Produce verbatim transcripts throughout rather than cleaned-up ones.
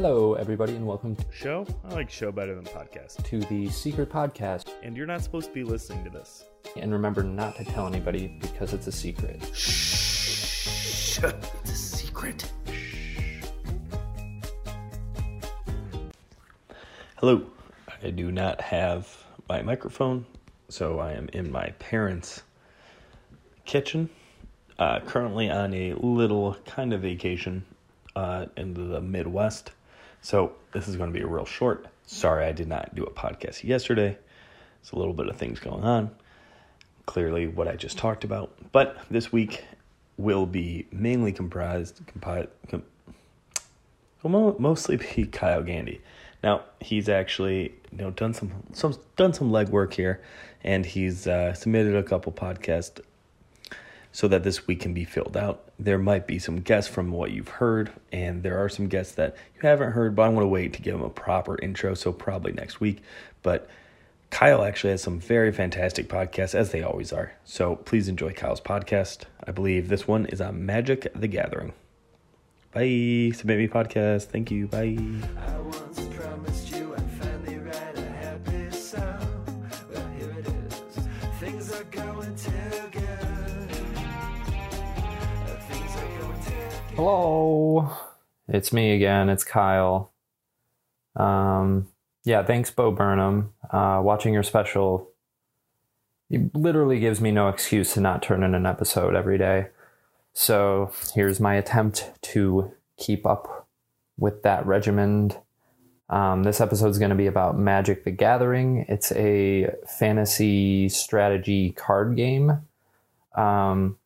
Hello, everybody, and welcome to Show. I like show better than podcast. To the secret podcast. And you're not supposed to be listening to this. And remember not to tell anybody because it's a secret. Shh. It's a secret. Shh. Hello. I do not have my microphone, so I am in my parents' kitchen. Uh, currently on a little kind of vacation uh, in the Midwest. So this is going to be real short. Sorry I did not do a podcast yesterday. It's a little bit of things going on. Clearly what I just talked about. But this week will be mainly comprised, compi- com- will mostly be Kyle Gandhi. Now, he's actually you know done some, some done some legwork here, and he's uh, submitted a couple podcasts so that this week can be filled out. There might be some guests from what you've heard, and there are some guests that you haven't heard, but I'm going to wait to give them a proper intro, so probably next week. But Kyle actually has some very fantastic podcasts, as they always are. So please enjoy Kyle's podcast. I believe this one is on Magic the Gathering. Bye. Submit me podcast. Thank you. Bye. I once promised you I finally read a happy song. Well, here it is. Things are going to get Hello, it's me again. It's Kyle. Um, yeah, thanks, Bo Burnham. Uh, watching your special it literally gives me no excuse to not turn in an episode every day. So here's my attempt to keep up with that regimen. Um, this episode is going to be about Magic the Gathering. It's a fantasy strategy card game. Um,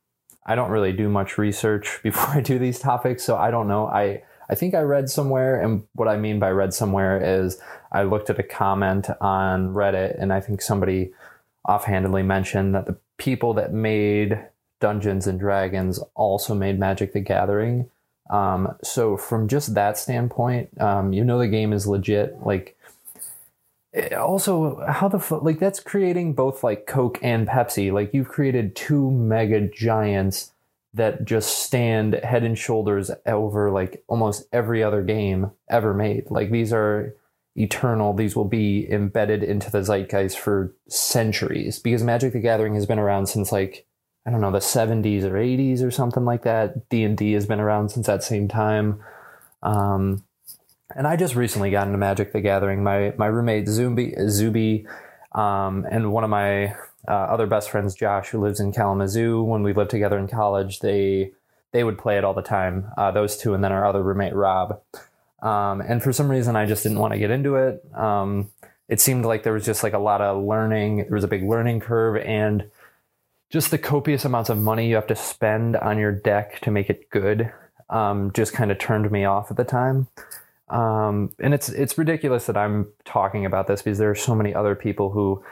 I don't really do much research before I do these topics, so I don't know. I, I think I read somewhere, and what I mean by read somewhere is I looked at a comment on Reddit, and I think somebody offhandedly mentioned that the people that made Dungeons and Dragons also made Magic the Gathering. Um, so from just that standpoint, um, you know the game is legit. Like, it also, how the fuck, like, that's creating both, like, Coke and Pepsi. Like, you've created two mega giants that just stand head and shoulders over, like, almost every other game ever made. Like, these are eternal. These will be embedded into the zeitgeist for centuries. Because Magic the Gathering has been around since, like, I don't know, the seventies or eighties or something like that. D and D has been around since that same time. Um... And I just recently got into Magic the Gathering. My my roommate, Zuby, Zuby um, and one of my uh, other best friends, Josh, who lives in Kalamazoo, when we lived together in college, they they would play it all the time, uh, those two, and then our other roommate, Rob. Um, and for some reason, I just didn't want to get into it. Um, it seemed like there was just like a lot of learning. There was a big learning curve, and just the copious amounts of money you have to spend on your deck to make it good um, just kind of turned me off at the time. Um, and it's, it's ridiculous that I'm talking about this because there are so many other people who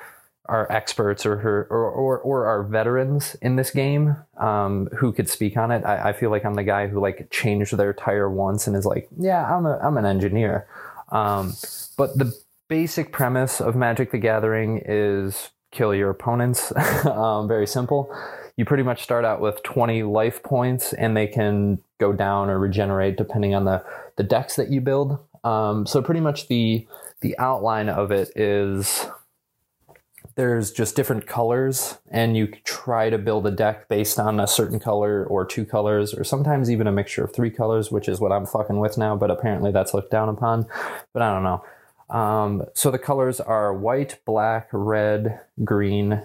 are experts or, or, or, or are veterans in this game, um, who could speak on it. I, I feel like I'm the guy who like changed their tire once and is like, yeah, I'm a, I'm an engineer. Um, but the basic premise of Magic the Gathering is kill your opponents. um, very simple. You pretty much start out with twenty life points and they can go down or regenerate depending on the, the decks that you build. Um, so pretty much the, the outline of it is there's just different colors and you try to build a deck based on a certain color or two colors, or sometimes even a mixture of three colors, which is what I'm fucking with now, but apparently that's looked down upon, but I don't know. Um, so the colors are white, black, red, green,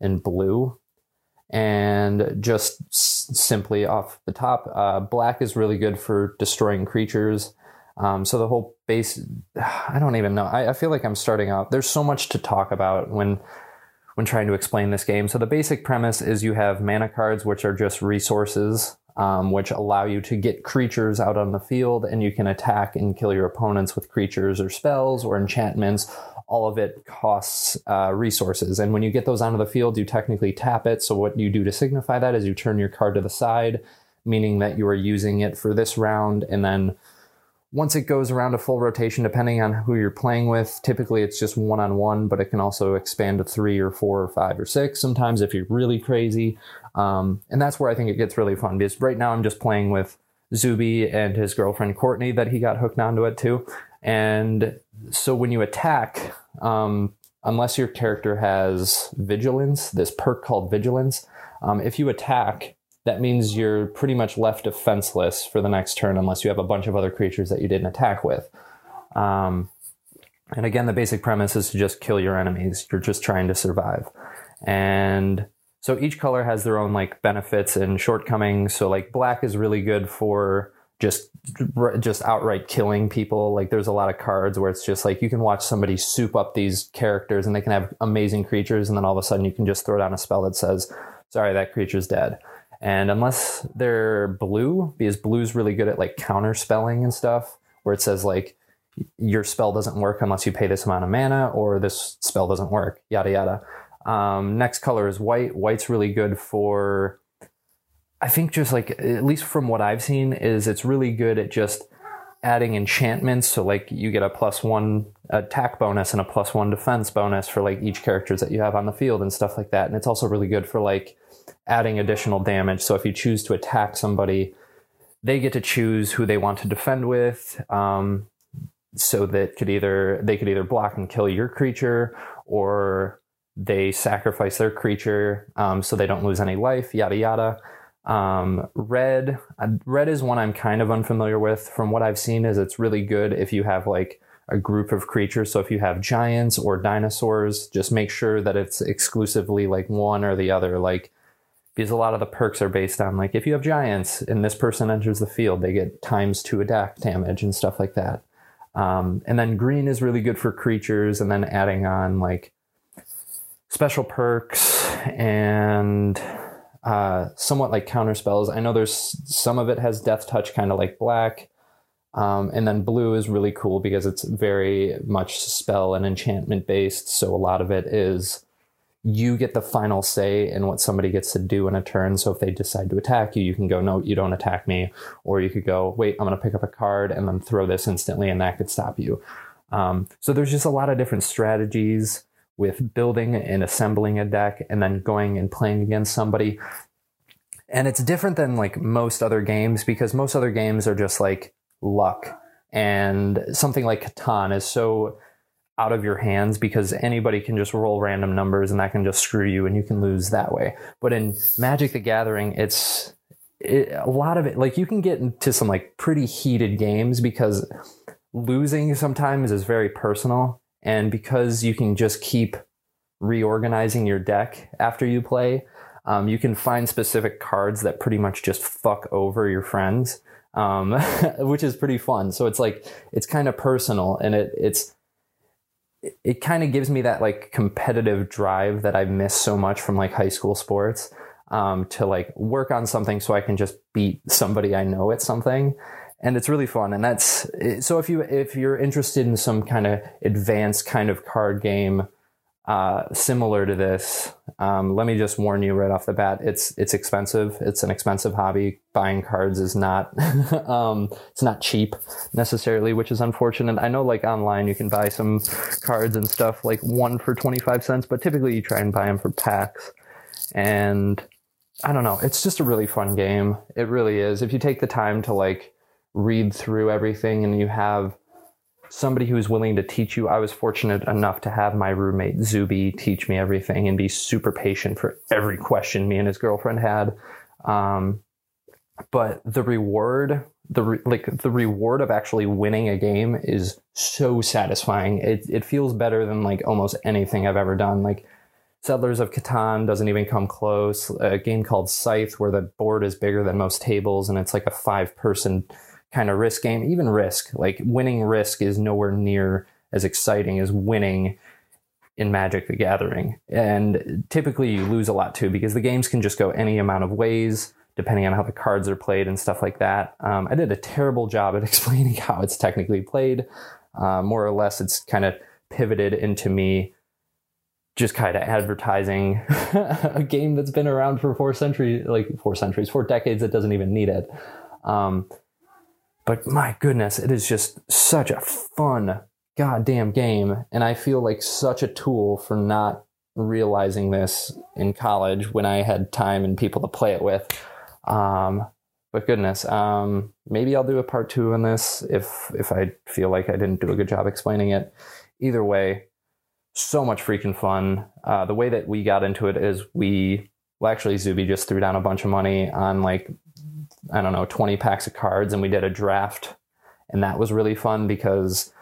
and blue. And just s- simply off the top, uh, black is really good for destroying creatures. Um, so the whole base, I don't even know. I, I feel like I'm starting off. There's so much to talk about when when trying to explain this game. So the basic premise is you have mana cards, which are just resources, um, which allow you to get creatures out on the field, and you can attack and kill your opponents with creatures or spells or enchantments. All of it costs uh, resources. And when you get those onto the field, you technically tap it. So what you do to signify that is you turn your card to the side, meaning that you are using it for this round. And then once it goes around a full rotation, depending on who you're playing with, typically it's just one-on-one, but it can also expand to three or four or five or six sometimes if you're really crazy. Um, and that's where I think it gets really fun because right now I'm just playing with Zuby and his girlfriend Courtney that he got hooked onto it too. And so when you attack, um, unless your character has vigilance, this perk called vigilance, um, if you attack, that means you're pretty much left defenseless for the next turn unless you have a bunch of other creatures that you didn't attack with. Um, and again, the basic premise is to just kill your enemies. You're just trying to survive. And so each color has their own like benefits and shortcomings. So like black is really good for just just outright killing people. Like there's a lot of cards where it's just like you can watch somebody soup up these characters and they can have amazing creatures, and then all of a sudden you can just throw down a spell that says, sorry, that creature's dead. And unless they're blue, because blue's really good at like counter spelling and stuff, where it says like your spell doesn't work unless you pay this amount of mana, or this spell doesn't work, yada yada. Um, next color is white. White's really good for, I think just like, at least from what I've seen, is it's really good at just adding enchantments. So like you get a plus one attack bonus and a plus one defense bonus for like each characters that you have on the field and stuff like that. And it's also really good for like adding additional damage. So if you choose to attack somebody, they get to choose who they want to defend with. Um, so that could either, they could either block and kill your creature, or they sacrifice their creature um, so they don't lose any life, yada, yada. Um, red, red is one I'm kind of unfamiliar with. From what I've seen, is it's really good if you have like a group of creatures. So if you have giants or dinosaurs, just make sure that it's exclusively like one or the other. Like, because a lot of the perks are based on like, if you have giants and this person enters the field, they get times two attack damage and stuff like that. Um, and then green is really good for creatures, and then adding on like special perks and uh, somewhat like counter spells. I know there's some of it has death touch, kind of like black. Um, and then blue is really cool because it's very much spell and enchantment based. So a lot of it is you get the final say in what somebody gets to do in a turn. So if they decide to attack you, you can go, no, you don't attack me. Or you could go, wait, I'm going to pick up a card and then throw this instantly, and that could stop you. Um, so there's just a lot of different strategies with building and assembling a deck and then going and playing against somebody. And it's different than like most other games, because most other games are just like luck, and something like Catan is so out of your hands because anybody can just roll random numbers and that can just screw you and you can lose that way. But in Magic the Gathering, it's it, a lot of it, like you can get into some like pretty heated games because losing sometimes is very personal. And because you can just keep reorganizing your deck after you play, um, you can find specific cards that pretty much just fuck over your friends, um, which is pretty fun. So it's like, it's kind of personal, and it it's it kind of gives me that like competitive drive that I miss so much from like high school sports, um, to like work on something so I can just beat somebody I know at something. And it's really fun. And that's, so if you, if you're interested in some kind of advanced kind of card game, uh, similar to this, um, let me just warn you right off the bat. It's, it's expensive. It's an expensive hobby. Buying cards is not, um, it's not cheap necessarily, which is unfortunate. I know like online you can buy some cards and stuff like one for twenty-five cents, but typically you try and buy them for packs. And I don't know. It's just a really fun game. It really is. If you take the time to like read through everything and you have somebody who's willing to teach you. I was fortunate enough to have my roommate Zuby teach me everything and be super patient for every question me and his girlfriend had. Um, but the reward, the re- like the reward of actually winning a game is so satisfying. It it feels better than like almost anything I've ever done. Like Settlers of Catan doesn't even come close. A game called Scythe where the board is bigger than most tables and it's like a five person kind of risk game. Even Risk, like winning Risk is nowhere near as exciting as winning in Magic the Gathering. And typically you lose a lot too, because the games can just go any amount of ways depending on how the cards are played and stuff like that. Um, I did a terrible job at explaining how it's technically played. Uh, more or less it's kind of pivoted into me just kind of advertising a game that's been around for four centuries, like four centuries, four decades that doesn't even need it. Um, But my goodness, it is just such a fun goddamn game. And I feel like such a tool for not realizing this in college when I had time and people to play it with. Um, But goodness, um, maybe I'll do a part two on this if if I feel like I didn't do a good job explaining it. Either way, so much freaking fun. Uh, the way that we got into it is we, well, actually Zuby just threw down a bunch of money on like, I don't know, twenty packs of cards, and we did a draft. And that was really fun because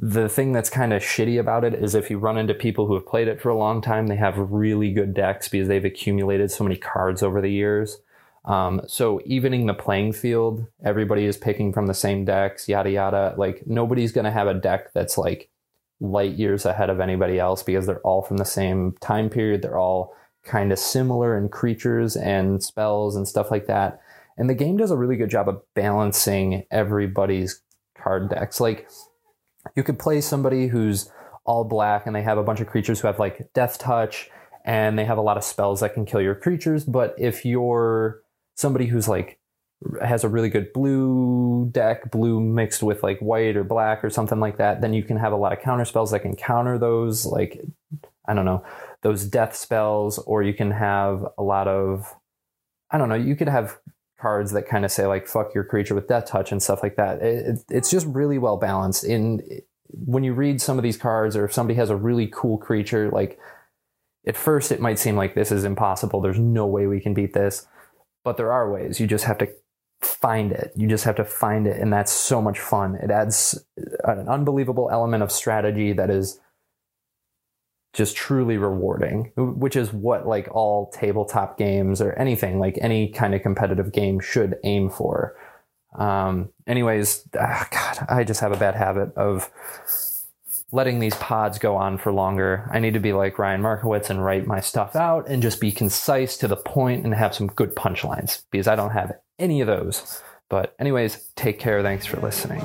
the thing that's kind of shitty about it is if you run into people who have played it for a long time, they have really good decks because they've accumulated so many cards over the years. Um, so evening the playing field, everybody is picking from the same decks, yada, yada. Like nobody's going to have a deck that's like light years ahead of anybody else because they're all from the same time period. They're all kind of similar in creatures and spells and stuff like that. And the game does a really good job of balancing everybody's card decks. Like you could play somebody who's all black and they have a bunch of creatures who have like Death Touch and they have a lot of spells that can kill your creatures. But if you're somebody who's like has a really good blue deck, blue mixed with like white or black or something like that, then you can have a lot of counter spells that can counter those, like, I don't know, those death spells, or you can have a lot of, I don't know, you could have cards that kind of say like, fuck your creature with Death Touch and stuff like that. It, it, it's just really well balanced. In when you read some of these cards, or if somebody has a really cool creature, like at first it might seem like this is impossible. There's no way we can beat this. But there are ways. You just have to find it. You just have to find it. And that's so much fun. It adds an unbelievable element of strategy that is just truly rewarding, which is what like all tabletop games or anything, like any kind of competitive game, should aim for. Um, anyways, oh God, I just have a bad habit of letting these pods go on for longer. I need to be like Ryan Markowitz and write my stuff out and just be concise to the point and have some good punchlines, because I don't have any of those. But anyways, take care. Thanks for listening.